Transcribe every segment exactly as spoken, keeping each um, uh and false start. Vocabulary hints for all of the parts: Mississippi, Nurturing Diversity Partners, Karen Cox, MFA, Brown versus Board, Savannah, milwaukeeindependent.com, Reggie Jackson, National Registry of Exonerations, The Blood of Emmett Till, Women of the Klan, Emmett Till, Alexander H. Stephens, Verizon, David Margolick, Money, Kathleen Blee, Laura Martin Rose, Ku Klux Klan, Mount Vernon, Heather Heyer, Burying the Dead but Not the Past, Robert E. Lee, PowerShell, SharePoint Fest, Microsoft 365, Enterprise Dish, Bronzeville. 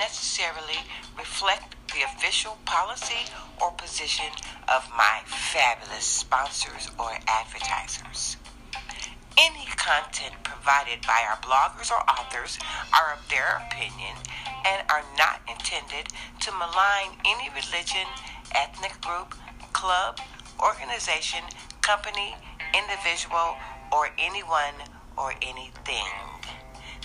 necessarily reflect the official policy or position of my fabulous sponsors or advertisers. Any content provided by our bloggers or authors are of their opinion and are not intended to malign any religion, ethnic group, club, organization, company, individual, or anyone or anything.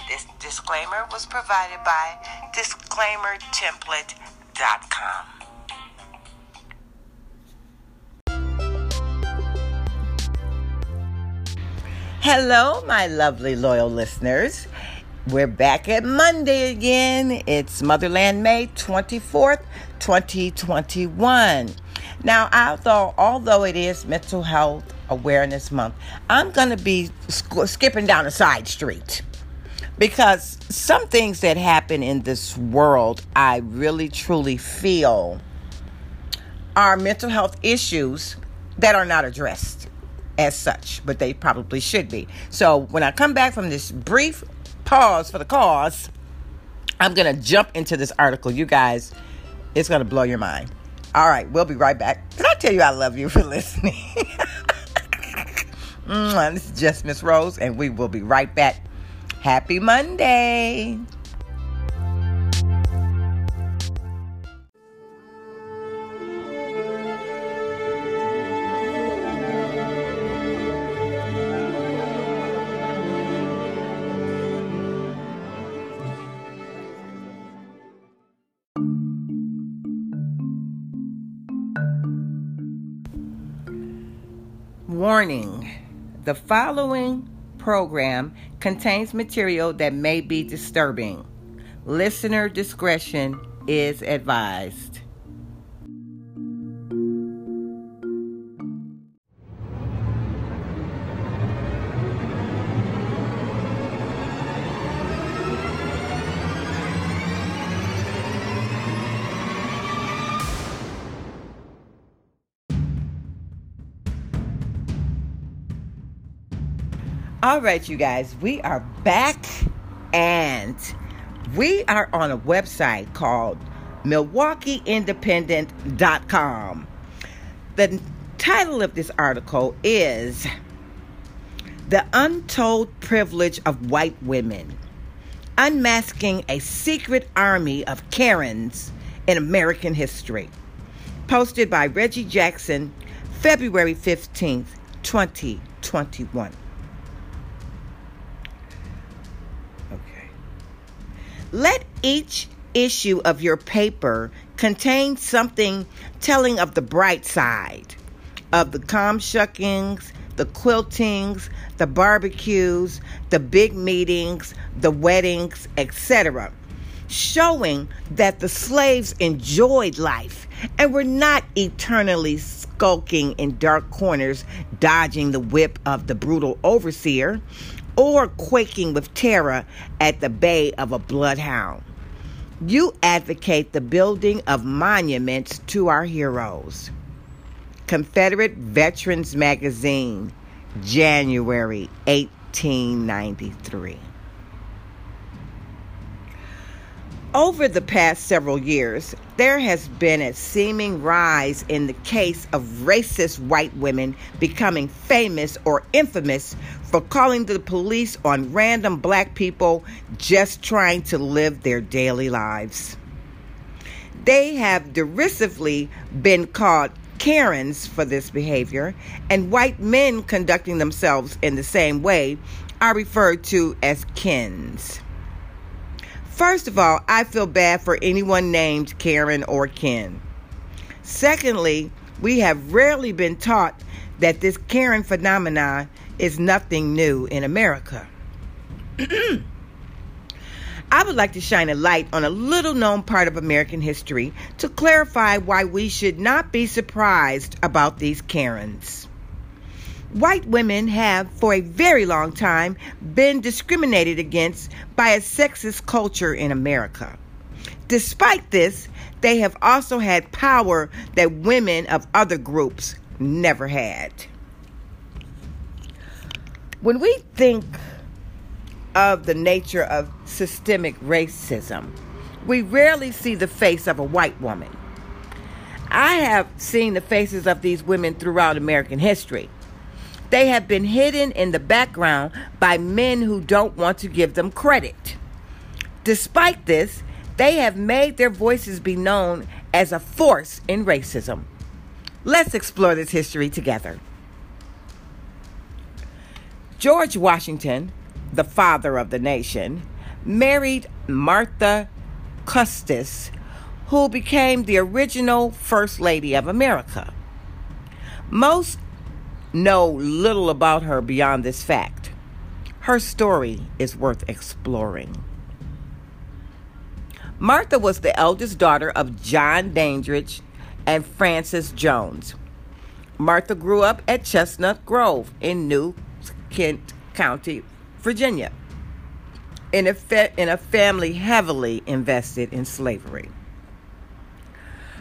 This disclaimer was provided by disclaimer template dot com. Hello, my lovely loyal listeners. We're back at Monday again. It's Motherland May twenty-fourth, twenty twenty-one. Now, although, although it is Mental Health Awareness Month, I'm going to be sk- skipping down a side street because some things that happen in this world, I really, truly feel are mental health issues that are not addressed as such, but they probably should be. So when I come back from this brief pause for the cause, I'm going to jump into this article. You guys, it's going to blow your mind. All right, we'll be right back. Did I tell you I love you for listening? This is just Miss Rose, and we will be right back. Happy Monday. Warning, the following program contains material that may be disturbing. Listener discretion is advised. All right, you guys, we are back, and we are on a website called milwaukee independent dot com. The title of this article is The Untold Privilege of White Women, Unmasking a Secret Army of Karens in American History, posted by Reggie Jackson, February fifteenth, twenty twenty-one. Let each issue of your paper contain something telling of the bright side, of the commshuckings, the quiltings, the barbecues, the big meetings, the weddings, et cetera, showing that the slaves enjoyed life and were not eternally skulking in dark corners, dodging the whip of the brutal overseer, or quaking with terror at the bay of a bloodhound. You advocate the building of monuments to our heroes. Confederate Veterans Magazine, January eighteen ninety-three. Over the past several years, there has been a seeming rise in the case of racist white women becoming famous or infamous for calling the police on random black people just trying to live their daily lives. They have derisively been called Karens for this behavior, and white men conducting themselves in the same way are referred to as Kens. First of all, I feel bad for anyone named Karen or Ken. Secondly, we have rarely been taught that this Karen phenomenon is nothing new in America. I would like to shine a light on a little-known part of American history to clarify why we should not be surprised about these Karens. White women have, for a very long time, been discriminated against by a sexist culture in America. Despite this, they have also had power that women of other groups never had. When we think of the nature of systemic racism, We rarely see the face of a white woman. I have seen the faces of these women throughout American history. They have been hidden in the background by men who don't want to give them credit. Despite this, they have made their voices be known as a force in racism. Let's explore this history together. George Washington, the father of the nation, married Martha Custis, who became the original First Lady of America. Most know little about her beyond this fact. Her story is worth exploring. Martha was the eldest daughter of John Dandridge and Frances Jones. Martha grew up at Chestnut Grove in New Kent County, Virginia, in a, fa- in a family heavily invested in slavery.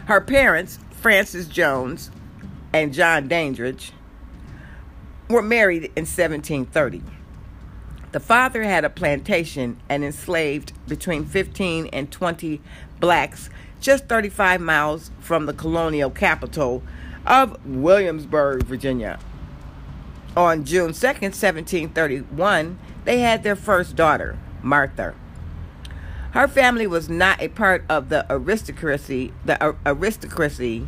Her parents, Frances Jones and John Dandridge, were married in seventeen thirty. The father had a plantation and enslaved between fifteen and twenty blacks just thirty-five miles from the colonial capital of Williamsburg, Virginia. On June second, seventeen thirty-one, they had their first daughter, Martha. Her family was not a part of the aristocracy, the aristocracy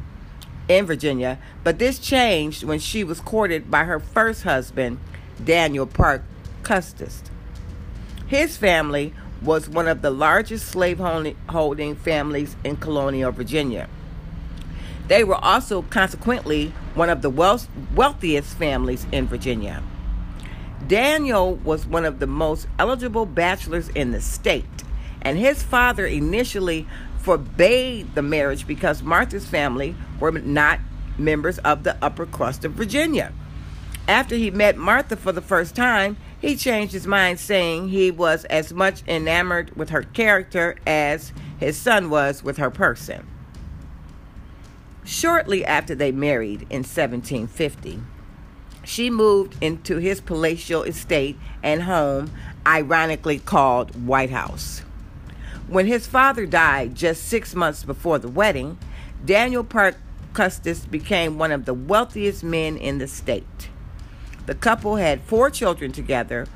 in Virginia, but this changed when she was courted by her first husband, Daniel Park Custis. His family was one of the largest slave-holding families in colonial Virginia. They were also consequently one of the wealth, wealthiest families in Virginia. Daniel was one of the most eligible bachelors in the state, and his father initially forbade the marriage because Martha's family were not members of the upper crust of Virginia. After he met Martha for the first time, he changed his mind, saying he was as much enamored with her character as his son was with her person. Shortly after they married in seventeen fifty, she moved into his palatial estate and home, ironically called White House. When his father died just six months before the wedding, Daniel Park Custis became one of the wealthiest men in the state. The couple had four children together.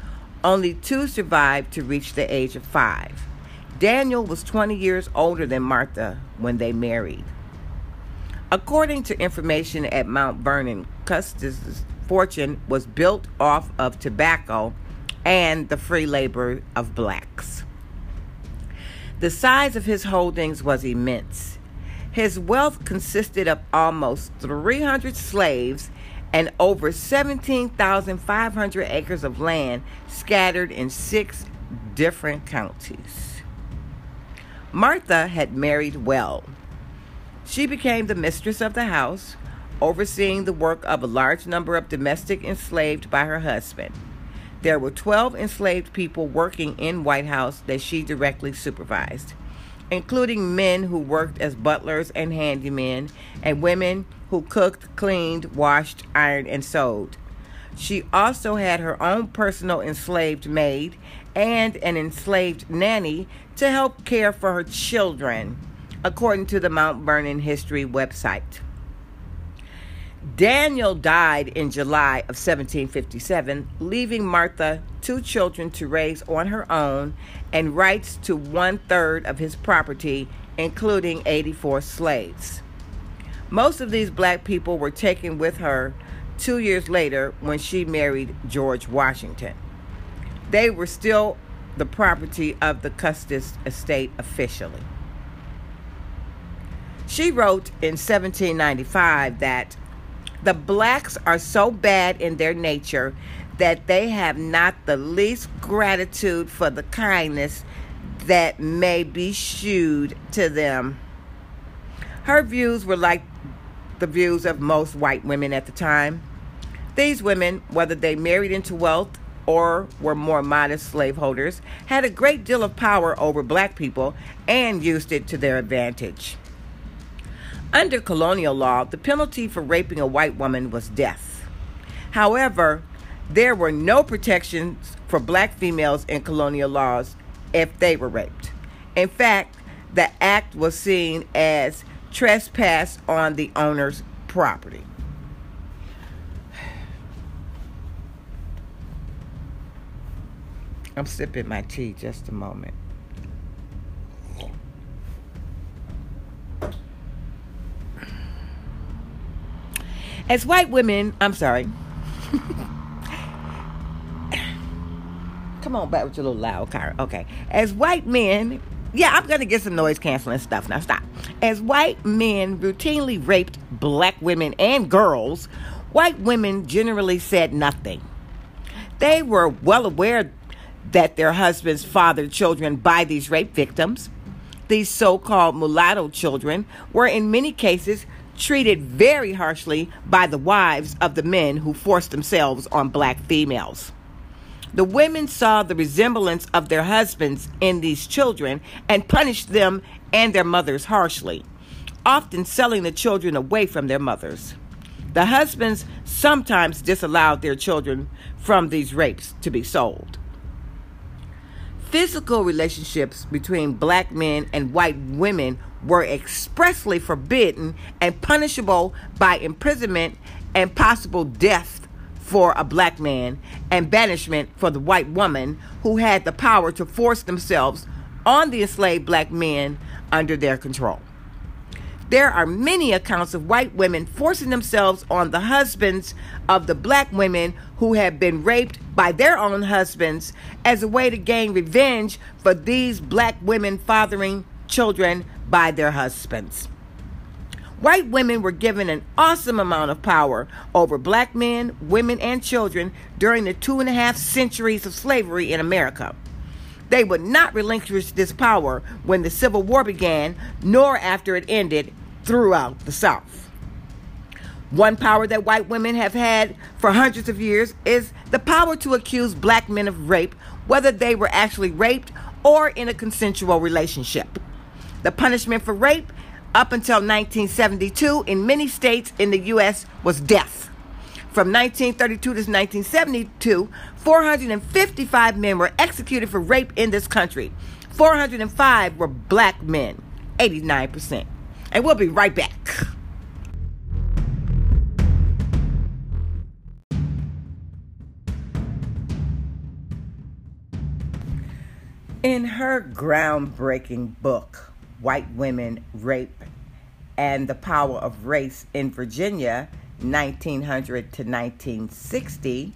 Only two survived to reach the age of five. Daniel was twenty years older than Martha when they married. According to information at Mount Vernon, Custis' fortune was built off of tobacco and the free labor of blacks. The size of his holdings was immense. His wealth consisted of almost three hundred slaves and over seventeen thousand five hundred acres of land scattered in six different counties. Martha had married well. She became the mistress of the house, overseeing the work of a large number of domestics enslaved by her husband. There were twelve enslaved people working in White House that she directly supervised, including men who worked as butlers and handymen, and women who cooked, cleaned, washed, ironed, and sewed. She also had her own personal enslaved maid and an enslaved nanny to help care for her children, according to the Mount Vernon History website. Daniel died in July of seventeen fifty-seven, leaving Martha two children to raise on her own and rights to one-third of his property, including eighty-four slaves. Most of these black people were taken with her two years later when she married George Washington. They were still the property of the Custis estate officially. She wrote in seventeen ninety-five that the blacks are so bad in their nature that they have not the least gratitude for the kindness that may be shewed to them. Her views were like the views of most white women at the time. These women, whether they married into wealth or were more modest slaveholders, had a great deal of power over black people and used it to their advantage. Under colonial law, the penalty for raping a white woman was death. However, there were no protections for black females in colonial laws if they were raped. In fact, the act was seen as trespass on the owner's property. I'm sipping my tea, just a moment. As white women, I'm sorry. Come on back with your little loud car. Okay. As white men, yeah, I'm going to get some noise canceling stuff. Now stop. As white men routinely raped black women and girls, white women generally said nothing. They were well aware that their husbands fathered children by these rape victims. These so-called mulatto children were in many cases treated very harshly by the wives of the men who forced themselves on black females. The women saw the resemblance of their husbands in these children and punished them and their mothers harshly, often selling the children away from their mothers. The husbands sometimes disallowed their children from these rapes to be sold. Physical relationships between black men and white women were expressly forbidden and punishable by imprisonment and possible death for a black man and banishment for the white woman who had the power to force themselves on the enslaved black men under their control. There are many accounts of white women forcing themselves on the husbands of the black women who had been raped by their own husbands as a way to gain revenge for these black women fathering children by their husbands. White women were given an awesome amount of power over black men, women, and children during the two and a half centuries of slavery in America. They would not relinquish this power when the Civil War began, nor after it ended throughout the South. One power that white women have had for hundreds of years is the power to accuse black men of rape, whether they were actually raped or in a consensual relationship. The punishment for rape up until nineteen seventy-two in many states in the U S was death. From nineteen thirty-two to nineteen seventy-two, four hundred fifty-five men were executed for rape in this country. four hundred five were black men, eighty-nine percent. And we'll be right back. In her groundbreaking book, White Women, Rape, and the Power of Race in Virginia, nineteen hundred to nineteen sixty,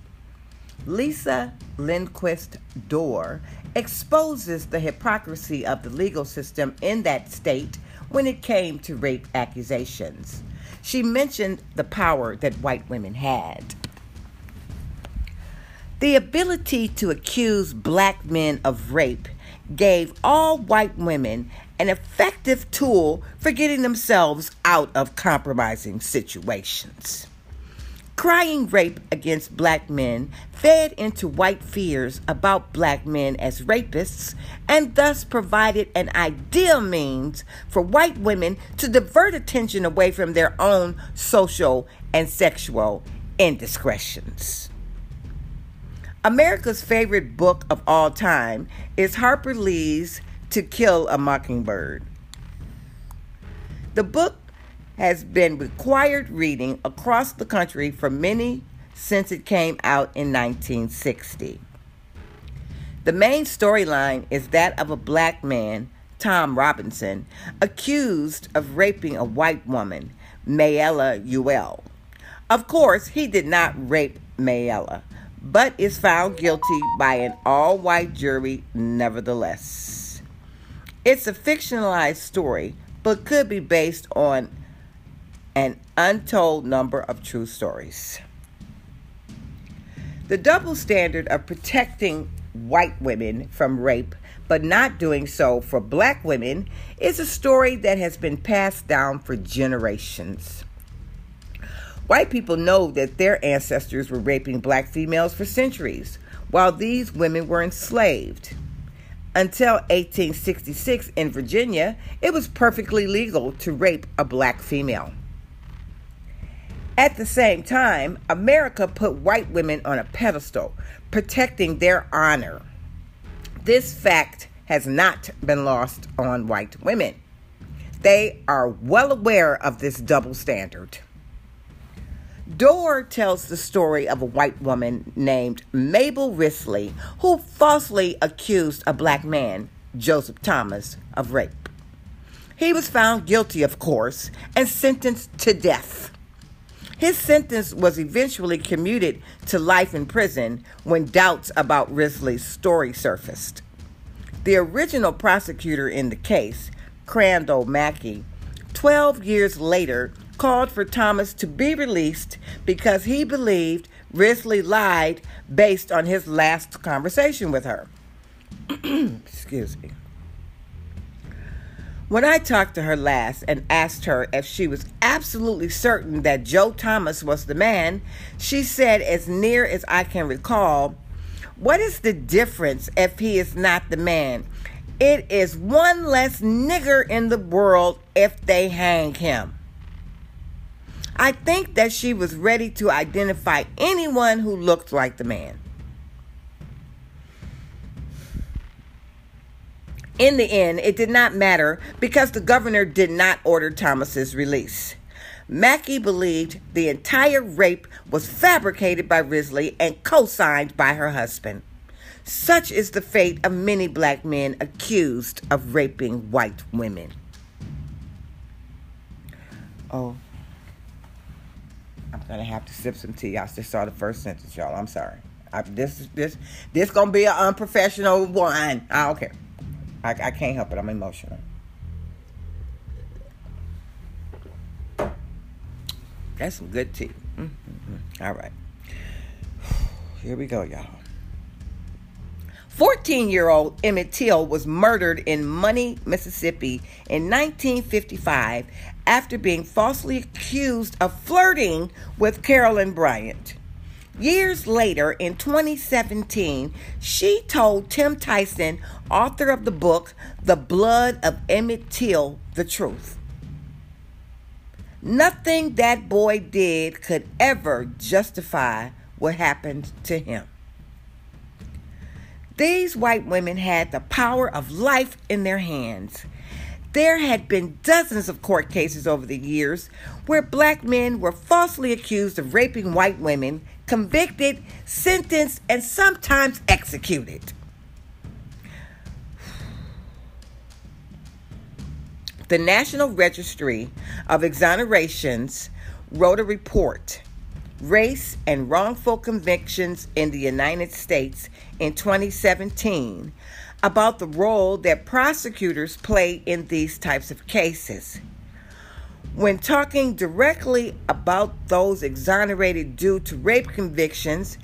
Lisa Lindquist Dorr exposes the hypocrisy of the legal system in that state when it came to rape accusations. She mentioned the power that white women had. The ability to accuse black men of rape gave all white women an effective tool for getting themselves out of compromising situations. Crying rape against black men fed into white fears about black men as rapists and thus provided an ideal means for white women to divert attention away from their own social and sexual indiscretions. America's favorite book of all time is Harper Lee's To Kill a Mockingbird. The book has been required reading across the country for many since it came out in nineteen sixty. The main storyline is that of a black man, Tom Robinson, accused of raping a white woman, Mayella Ewell. Of course, he did not rape Mayella, but is found guilty by an all-white jury nevertheless. It's a fictionalized story, but could be based on an untold number of true stories. The double standard of protecting white women from rape, but not doing so for black women, is a story that has been passed down for generations. White people know that their ancestors were raping black females for centuries, while these women were enslaved. Until eighteen sixty-six in Virginia, it was perfectly legal to rape a black female. At the same time, America put white women on a pedestal, protecting their honor. This fact has not been lost on white women. They are well aware of this double standard. Dorr tells the story of a white woman named Mabel Risley who falsely accused a black man, Joseph Thomas, of rape. He was found guilty, of course, and sentenced to death. His sentence was eventually commuted to life in prison when doubts about Risley's story surfaced. The original prosecutor in the case, Crandall Mackey, twelve years later called for Thomas to be released because he believed Risley lied based on his last conversation with her. Excuse me. When I talked to her last and asked her if she was absolutely certain that Joe Thomas was the man, she said, as near as I can recall, "What is the difference if he is not the man? It is one less nigger in the world if they hang him." I think that she was ready to identify anyone who looked like the man. In the end, it did not matter because the governor did not order Thomas's release. Mackey believed the entire rape was fabricated by Risley and co-signed by her husband. Such is the fate of many black men accused of raping white women. Oh, I'm going to have to sip some tea. I just saw the first sentence, y'all. I'm sorry. I, this this, this going to be an unprofessional one. I don't care. I, I can't help it. I'm emotional. That's some good tea. Mm-hmm. All right. Here we go, y'all. fourteen-year-old Emmett Till was murdered in Money, Mississippi in nineteen fifty-five after being falsely accused of flirting with Carolyn Bryant. Years later, in twenty seventeen, she told Tim Tyson, author of the book, The Blood of Emmett Till, the truth. Nothing that boy did could ever justify what happened to him. These white women had the power of life in their hands. There had been dozens of court cases over the years where black men were falsely accused of raping white women, convicted, sentenced, and sometimes executed. The National Registry of Exonerations wrote a report, Race and Wrongful Convictions in the United States, in twenty seventeen, about the role that prosecutors play in these types of cases. When talking directly about those exonerated due to rape convictions,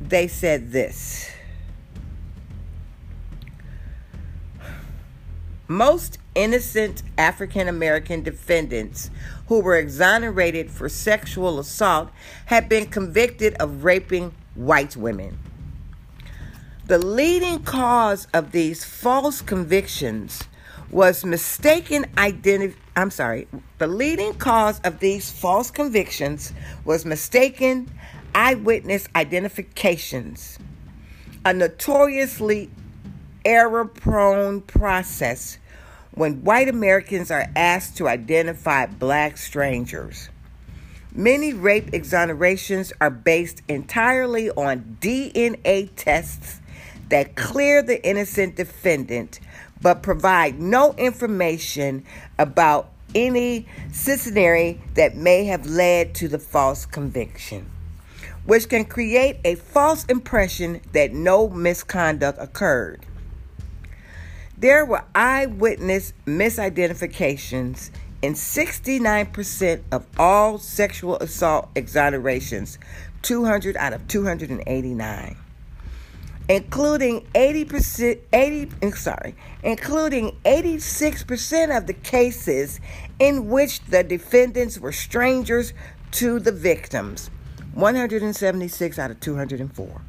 they said this. Most innocent African-American defendants who were exonerated for sexual assault had been convicted of raping white women. The leading cause of these false convictions was mistaken identity. I'm sorry, the leading cause of these false convictions was mistaken eyewitness identifications, a notoriously error-prone process when white Americans are asked to identify black strangers. Many rape exonerations are based entirely on D N A tests that clear the innocent defendant but provide no information about any scenario that may have led to the false conviction, which can create a false impression that no misconduct occurred. There were eyewitness misidentifications in sixty-nine percent of all sexual assault exonerations, two hundred out of two hundred eighty-nine. Including eighty percent, eighty, sorry, including eighty-six percent of the cases in which the defendants were strangers to the victims, one hundred seventy-six out of two hundred four.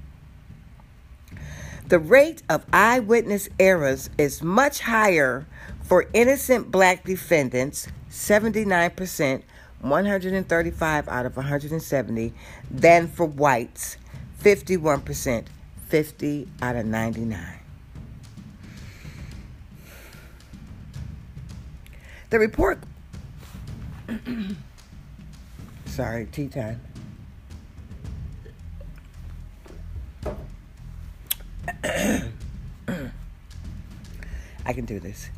The rate of eyewitness errors is much higher for innocent black defendants, seventy-nine percent, one hundred thirty-five out of one hundred seventy, than for whites, fifty-one percent. fifty out of ninety-nine. The report... Sorry, tea time. I can do this.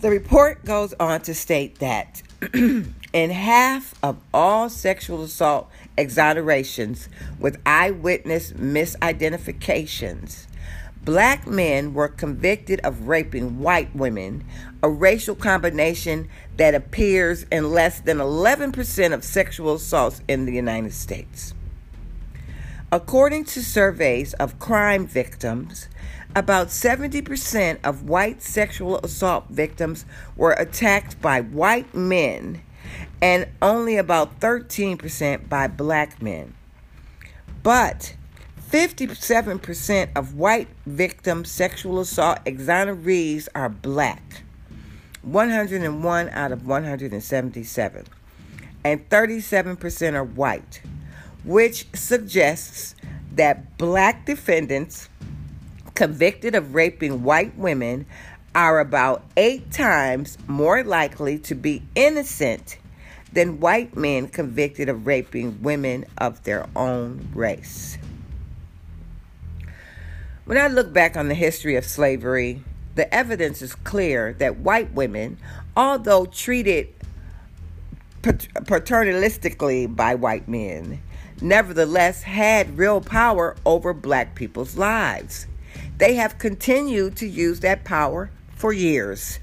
The report goes on to state that in half of all sexual assault exonerations with eyewitness misidentifications, black men were convicted of raping white women, a racial combination that appears in less than eleven percent of sexual assaults in the United States. According to surveys of crime victims, about seventy percent of white sexual assault victims were attacked by white men and only about thirteen percent by black men. But fifty-seven percent of white victim sexual assault exonerees are black, one hundred one out of one hundred seventy-seven, and thirty-seven percent are white, which suggests that black defendants convicted of raping white women are about eight times more likely to be innocent than white men convicted of raping women of their own race. When I look back on the history of slavery, the evidence is clear that white women, although treated paternalistically by white men, nevertheless had real power over black people's lives. They have continued to use that power for years.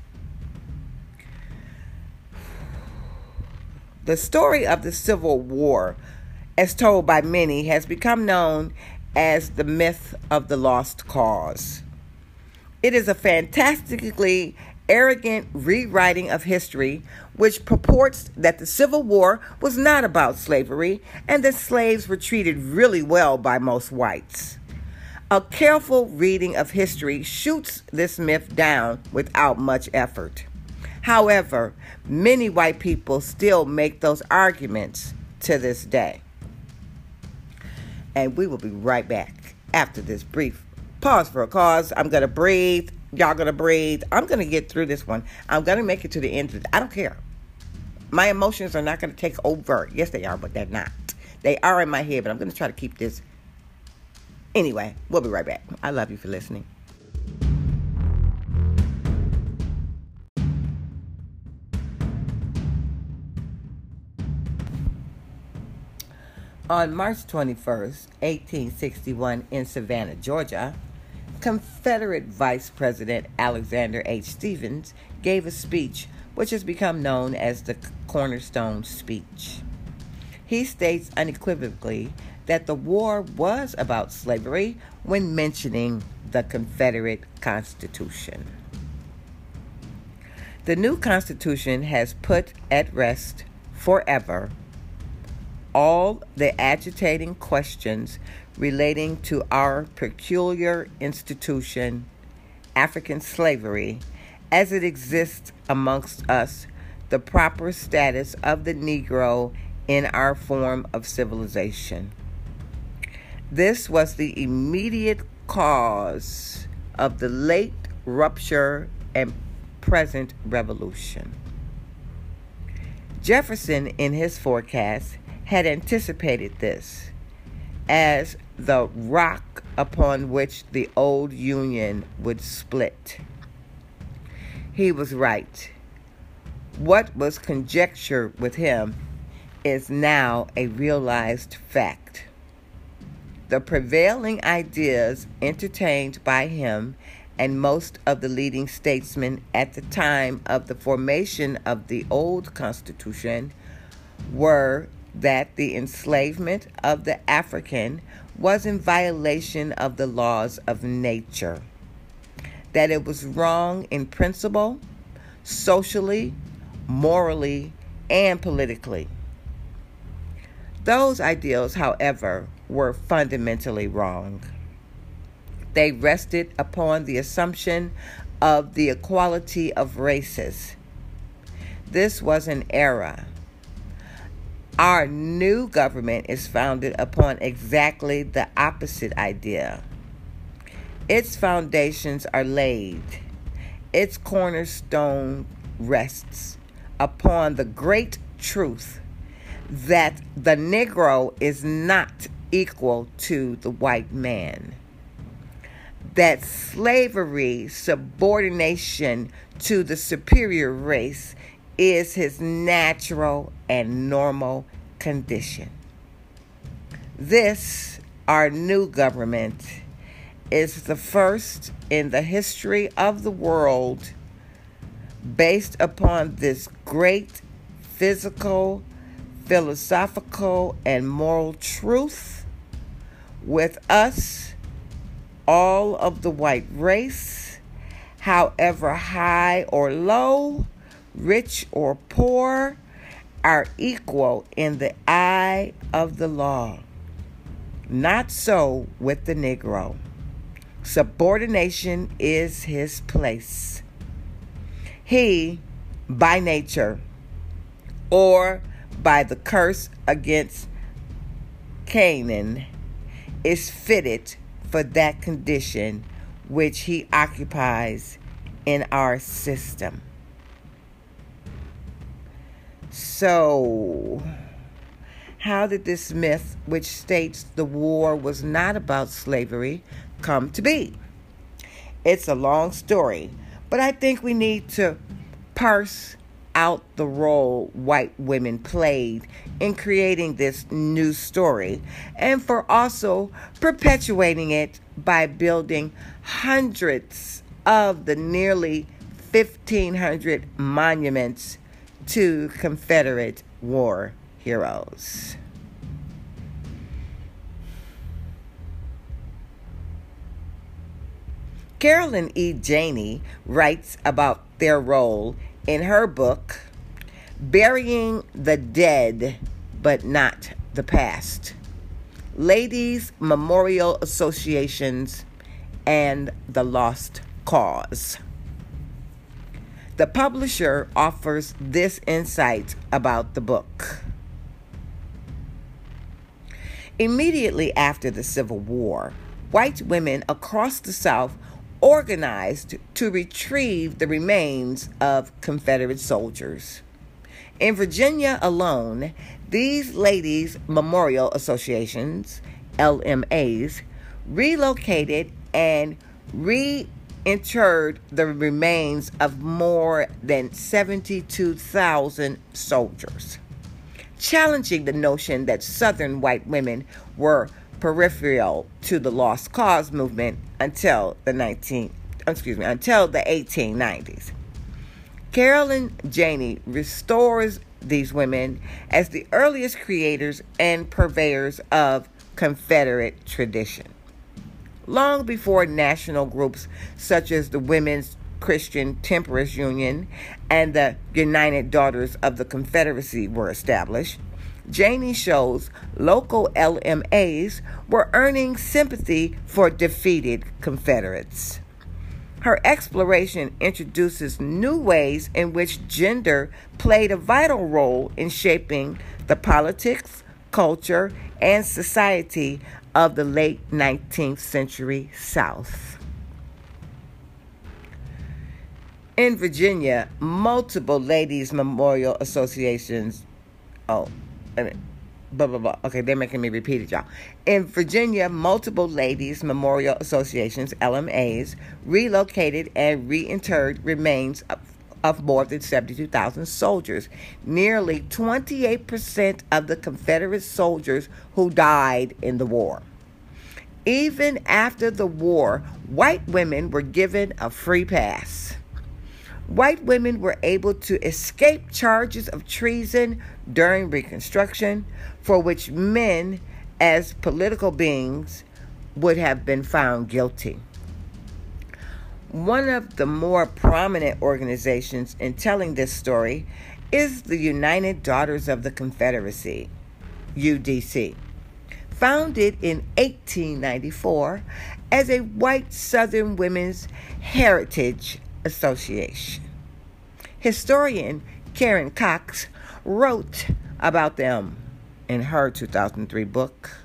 The story of the Civil War, as told by many, has become known as the myth of the lost cause. It is a fantastically arrogant rewriting of history which purports that the Civil War was not about slavery and that slaves were treated really well by most whites. A careful reading of history shoots this myth down without much effort. However, many white people still make those arguments to this day. And we will be right back after this brief pause for a cause. I'm going to breathe. Y'all going to breathe. I'm going to get through this one. I'm going to make it to the end of it. I don't care. My emotions are not going to take over. Yes, they are, but they're not. They are in my head, but I'm going to try to keep this. Anyway, we'll be right back. I love you for listening. On March twenty-first, eighteen sixty-one, in Savannah, Georgia, Confederate Vice President Alexander H. Stephens gave a speech which has become known as the Cornerstone Speech. He states unequivocally that the war was about slavery when mentioning the Confederate Constitution. The new Constitution has put at rest forever all the agitating questions relating to our peculiar institution, African slavery, as it exists amongst us, the proper status of the Negro in our form of civilization. This was the immediate cause of the late rupture and present revolution. Jefferson, in his forecast, had anticipated this as the rock upon which the old Union would split. He was right. What was conjectured with him is now a realized fact. The prevailing ideas entertained by him and most of the leading statesmen at the time of the formation of the old Constitution were that the enslavement of the African was in violation of the laws of nature, that it was wrong in principle, socially, morally, and politically. Those ideals, however, were fundamentally wrong. They rested upon the assumption of the equality of races. This was an error. Our new government is founded upon exactly the opposite idea. Its foundations are laid. Its cornerstone rests upon the great truth that the Negro is not equal to the white man, that slavery, subordination to the superior race is his natural and normal condition. This, our new government, is the first in the history of the world based upon this great physical, philosophical, and moral truth, with us, all of the white race, however high or low, rich or poor, are equal in the eye of the law. Not so with the Negro. Subordination is his place. He, by nature, or by the curse against Canaan, is fitted for that condition which he occupies in our system. So, how did this myth, which states the war was not about slavery, come to be? It's a long story, but I think we need to parse out the role white women played in creating this new story, and for also perpetuating it by building hundreds of the nearly fifteen hundred monuments to Confederate war heroes. Carolyn E. Janney writes about their role in her book, Burying the Dead But Not the Past, Ladies Memorial Associations and the Lost Cause. The publisher offers this insight about the book. Immediately after the Civil War, white women across the South organized to retrieve the remains of Confederate soldiers. In Virginia alone, these Ladies Memorial Associations, L M As, relocated and reinterred the remains of more than seventy-two thousand soldiers, challenging the notion that Southern white women were peripheral to the Lost Cause movement until the nineteen, excuse me, until the eighteen nineties. Carolyn Janney restores these women as the earliest creators and purveyors of Confederate tradition. Long before national groups such as the Women's Christian Temperance Union and the United Daughters of the Confederacy were established, Janney shows local L M As were earning sympathy for defeated Confederates. Her exploration introduces new ways in which gender played a vital role in shaping the politics, culture, and society of the late nineteenth century South. In Virginia, multiple Ladies Memorial Associations, oh, Blah, blah, blah. Okay, they're making me repeat it, y'all. In Virginia, multiple Ladies Memorial Associations, L M As, relocated and reinterred remains of, of more than seventy-two thousand soldiers. Nearly twenty-eight percent of the Confederate soldiers who died in the war. Even after the war, white women were given a free pass. White women were able to escape charges of treason during Reconstruction, for which men, as political beings, would have been found guilty. One of the more prominent organizations in telling this story is the United Daughters of the Confederacy, U D C, founded in eighteen ninety-four as a white Southern women's heritage association. Historian Karen Cox wrote about them in her two thousand three book,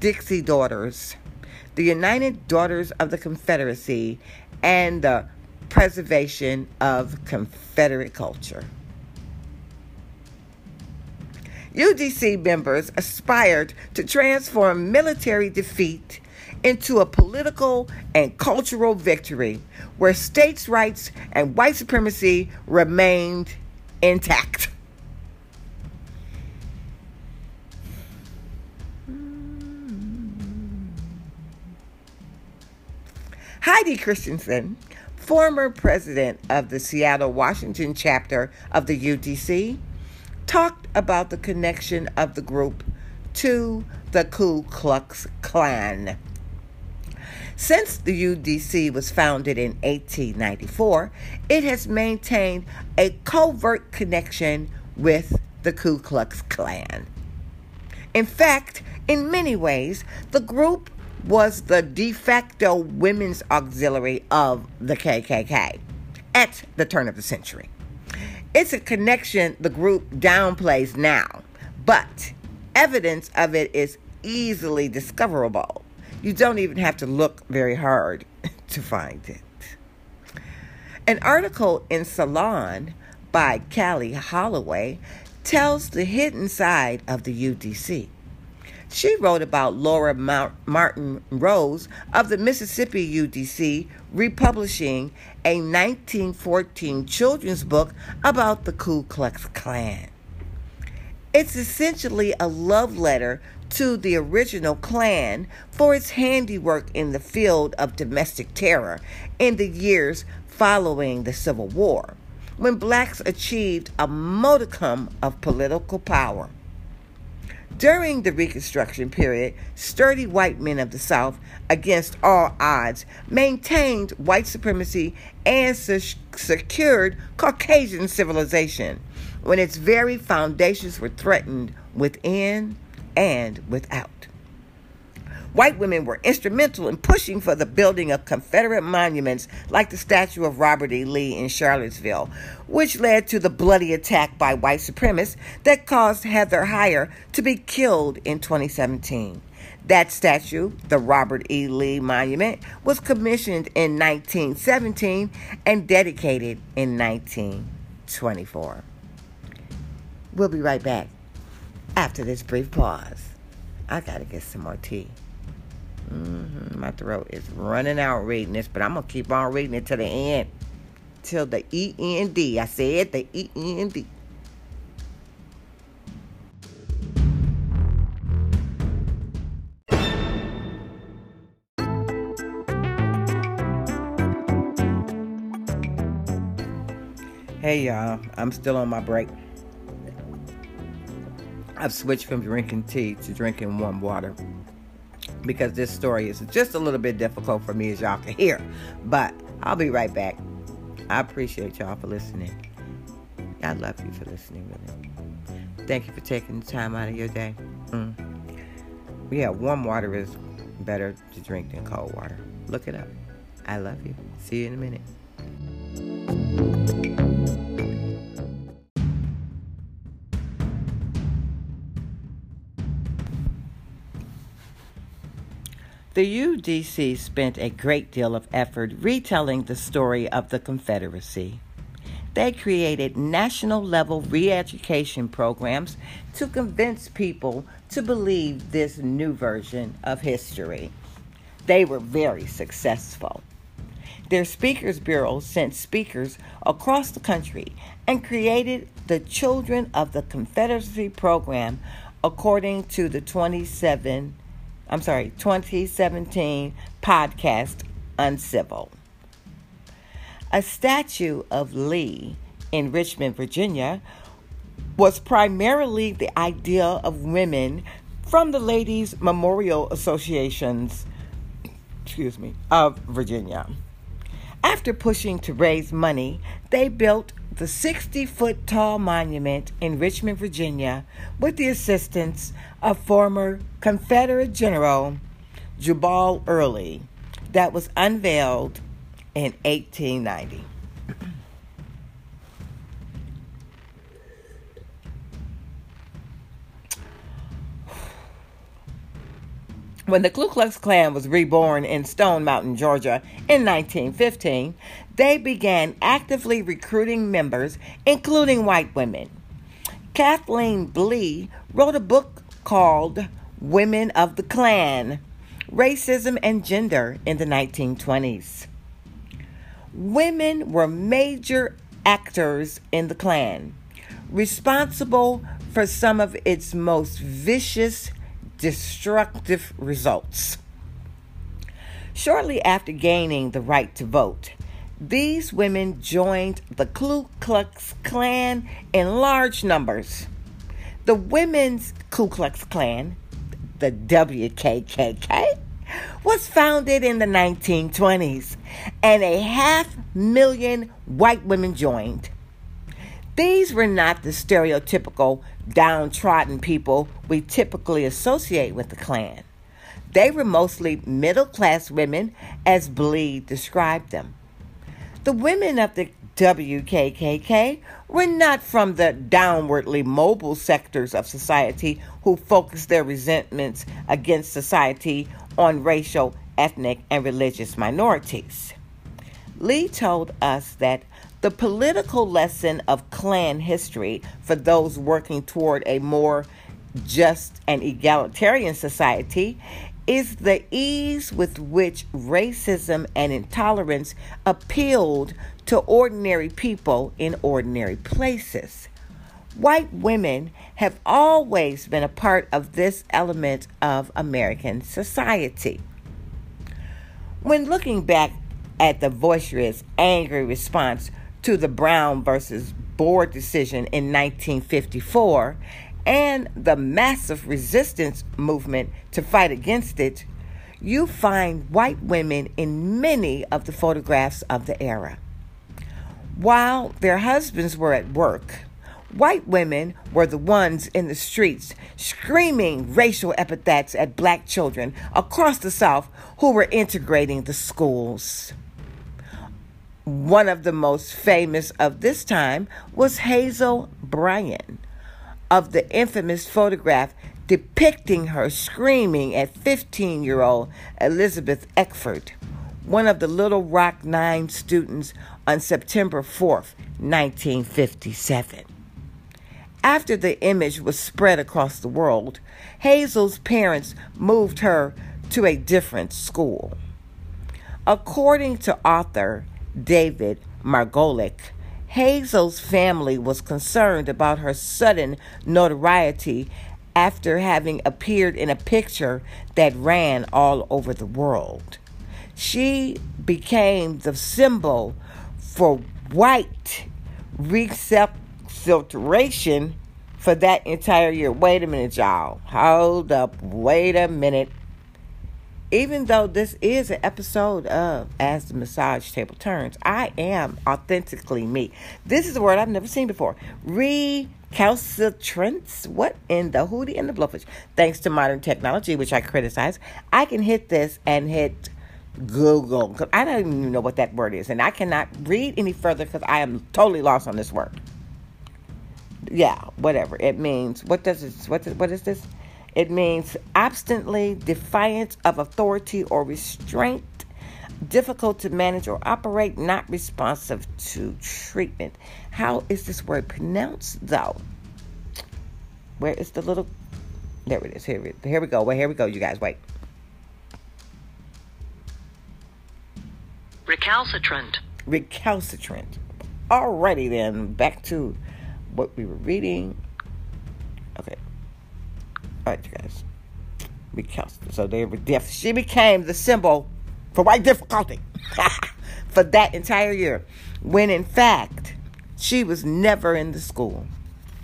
Dixie Daughters, The United Daughters of the Confederacy and the Preservation of Confederate Culture. U D C members aspired to transform military defeat into a political and cultural victory where states' rights and white supremacy remained intact. Heidi Christensen, former president of the Seattle, Washington chapter of the U D C, talked about the connection of the group to the Ku Klux Klan. Since the U D C was founded in eighteen ninety-four, it has maintained a covert connection with the Ku Klux Klan. In fact, in many ways, the group was the de facto women's auxiliary of the K K K at the turn of the century. It's a connection the group downplays now, but evidence of it is easily discoverable. You don't even have to look very hard to find it. An article in Salon by Callie Holloway tells the hidden side of the U D C. She wrote about Laura Martin Rose of the Mississippi U D C republishing a nineteen fourteen children's book about the Ku Klux Klan. It's essentially a love letter to the original Klan for its handiwork in the field of domestic terror in the years following the Civil War, when blacks achieved a modicum of political power. During the Reconstruction period, sturdy white men of the South, against all odds, maintained white supremacy and secured Caucasian civilization when its very foundations were threatened within and without. White women were instrumental in pushing for the building of Confederate monuments like the statue of Robert E. Lee in Charlottesville, which led to the bloody attack by white supremacists that caused Heather Heyer to be killed in twenty seventeen. That statue, the Robert E. Lee Monument, was commissioned in nineteen seventeen and dedicated in nineteen twenty-four. We'll be right back after this brief pause. I gotta get some more tea. Mm-hmm. My throat is running out reading this, but I'm going to keep on reading it to the end. Till the E N D. I said the E N D. Hey, y'all. I'm still on my break. I've switched from drinking tea to drinking warm water, because this story is just a little bit difficult for me, as y'all can hear. But I'll be right back. I appreciate y'all for listening. I love you for listening, really. Thank you for taking the time out of your day. Mm. Yeah, warm water is better to drink than cold water. Look it up. I love you. See you in a minute. The U D C spent a great deal of effort retelling the story of the Confederacy. They created national-level re-education programs to convince people to believe this new version of history. They were very successful. Their Speakers Bureau sent speakers across the country and created the Children of the Confederacy program according to the twenty-seven I'm sorry, twenty seventeen podcast, Uncivil. A statue of Lee in Richmond, Virginia, was primarily the idea of women from the Ladies Memorial Associations, excuse me, of Virginia. After pushing to raise money, they built the sixty-foot-tall monument in Richmond, Virginia, with the assistance of former Confederate General Jubal Early, that was unveiled in eighteen ninety. When the Ku Klux Klan was reborn in Stone Mountain, Georgia in nineteen fifteen, they began actively recruiting members, including white women. Kathleen Blee wrote a book called Women of the Klan, Racism and Gender in the nineteen twenties. Women were major actors in the Klan, responsible for some of its most vicious, destructive results. Shortly after gaining the right to vote, these women joined the Ku Klux Klan in large numbers. The women's Ku Klux Klan, the W K K K, was founded in the nineteen twenties, and a half million white women joined. These were not the stereotypical downtrodden people we typically associate with the Klan. They were mostly middle-class women, as Blee described them. The women of the W K K K were not from the downwardly mobile sectors of society who focused their resentments against society on racial, ethnic, and religious minorities. Lee told us that the political lesson of Klan history for those working toward a more just and egalitarian society is the ease with which racism and intolerance appealed to ordinary people in ordinary places. White women have always been a part of this element of American society. When looking back at the boisterous, angry response to the Brown versus Board decision in nineteen fifty-four, and the massive resistance movement to fight against it, you find white women in many of the photographs of the era. While their husbands were at work, white women were the ones in the streets screaming racial epithets at black children across the South who were integrating the schools. One of the most famous of this time was Hazel Bryan, of the infamous photograph depicting her screaming at fifteen-year-old Elizabeth Eckford, one of the Little Rock Nine students, on September fourth, nineteen fifty-seven. After the image was spread across the world, Hazel's parents moved her to a different school. According to author David Margolick, Hazel's family was concerned about her sudden notoriety after having appeared in a picture that ran all over the world. She became the symbol for white recalculation for that entire year. Wait a minute, y'all. Hold up. Wait a minute. Even though this is an episode of As the Massage Table Turns, I am authentically me. This is a word I've never seen before. Recalcitrance? What in the hootie and the blowfish? Thanks to modern technology, which I criticize, I can hit this and hit Google. I don't even know what that word is, and I cannot read any further because I am totally lost on this word. Yeah, whatever. It means, what does it, what, what is this? It means obstinately defiant of authority or restraint, difficult to manage or operate, not responsive to treatment. How is this word pronounced, though? Where is the little... There it is. Here, it, here we go. Wait, here we go, you guys. Wait. Recalcitrant. Recalcitrant. Alrighty, then. Back to what we were reading. Okay. All right, you guys. Recalcitrant. So they were deaf. She became the symbol for white difficulty for that entire year, when in fact she was never in the school.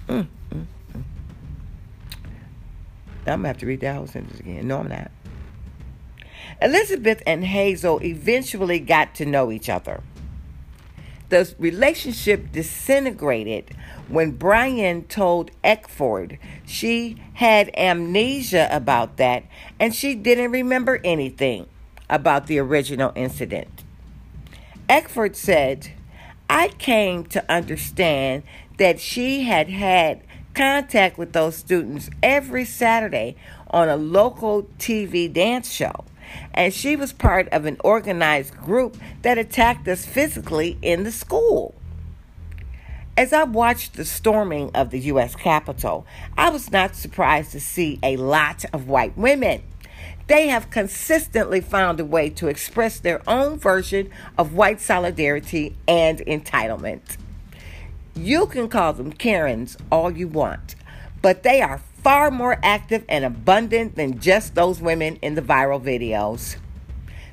Mm, mm, mm. I'm gonna have to read that whole sentence again. No, I'm not. Elizabeth and Hazel eventually got to know each other. The relationship disintegrated when Brian told Eckford she had amnesia about that and she didn't remember anything about the original incident. Eckford said, "I came to understand that she had had contact with those students every Saturday on a local T V dance show. And she was part of an organized group that attacked us physically in the school." As I watched the storming of the U S Capitol, I was not surprised to see a lot of white women. They have consistently found a way to express their own version of white solidarity and entitlement. You can call them Karens all you want, but they are far more active and abundant than just those women in the viral videos.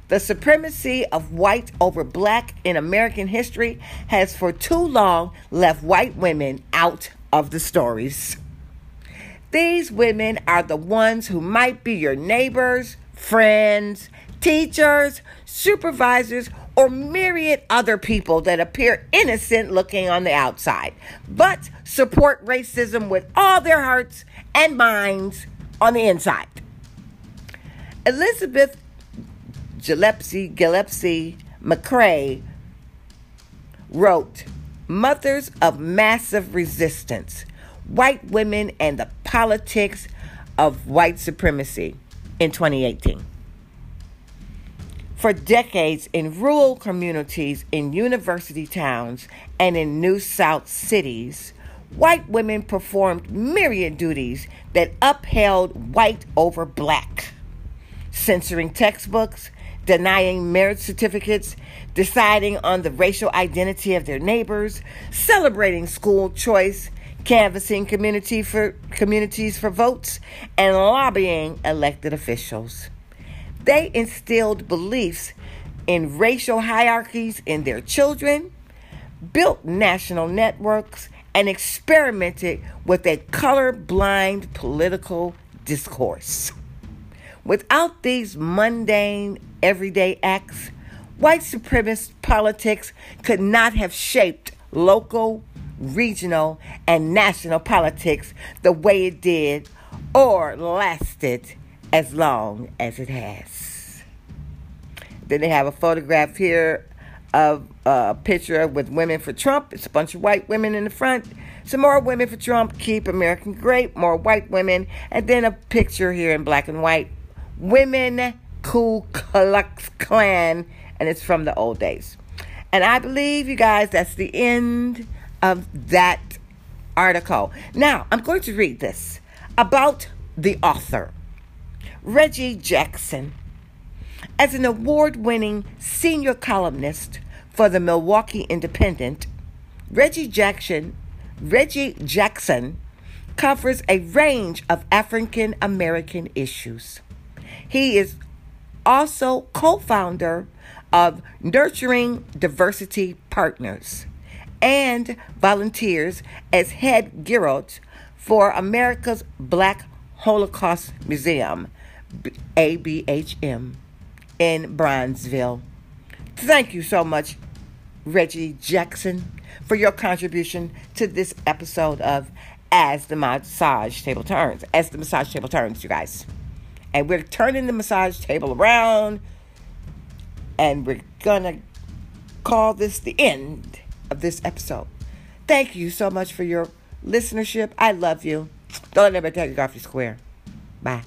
The supremacy of white over black in American history has for too long left white women out of the stories. These women are the ones who might be your neighbors, friends, teachers, supervisors, or myriad other people that appear innocent looking on the outside, but support racism with all their hearts and minds on the inside. Elizabeth Gillespie, Gillespie McCrae wrote, "Mothers of Massive Resistance, White Women and the Politics of White Supremacy" in twenty eighteen. For decades in rural communities, in university towns, and in New South cities, white women performed myriad duties that upheld white over black, censoring textbooks, denying marriage certificates, deciding on the racial identity of their neighbors, celebrating school choice, canvassing community for, communities for votes, and lobbying elected officials. They instilled beliefs in racial hierarchies in their children, built national networks, and experimented with a colorblind political discourse. Without these mundane, everyday acts, white supremacist politics could not have shaped local, regional, and national politics the way it did, or lasted as long as it has. Then they have a photograph here of a picture with Women for Trump. It's a bunch of white women in the front. Some more Women for Trump, Keep American Great, more white women, and then a picture here in black and white, Women Ku Klux Klan, and it's from the old days. And I believe, you guys, that's the end of that article. Now, I'm going to read this about the author, Reggie Jackson. As an award-winning senior columnist for the Milwaukee Independent, Reggie Jackson, Reggie Jackson covers a range of African American issues. He is also co-founder of Nurturing Diversity Partners, and volunteers as head Geralt for America's Black Holocaust Museum, A B H M, in Bronzeville. Thank you so much, Reggie Jackson, for your contribution to this episode of As the Massage Table Turns. As the Massage Table Turns, you guys. And we're turning the massage table around, and we're going to call this the end of this episode. Thank you so much for your listenership. I love you. Don't let anybody take you off your square. Bye.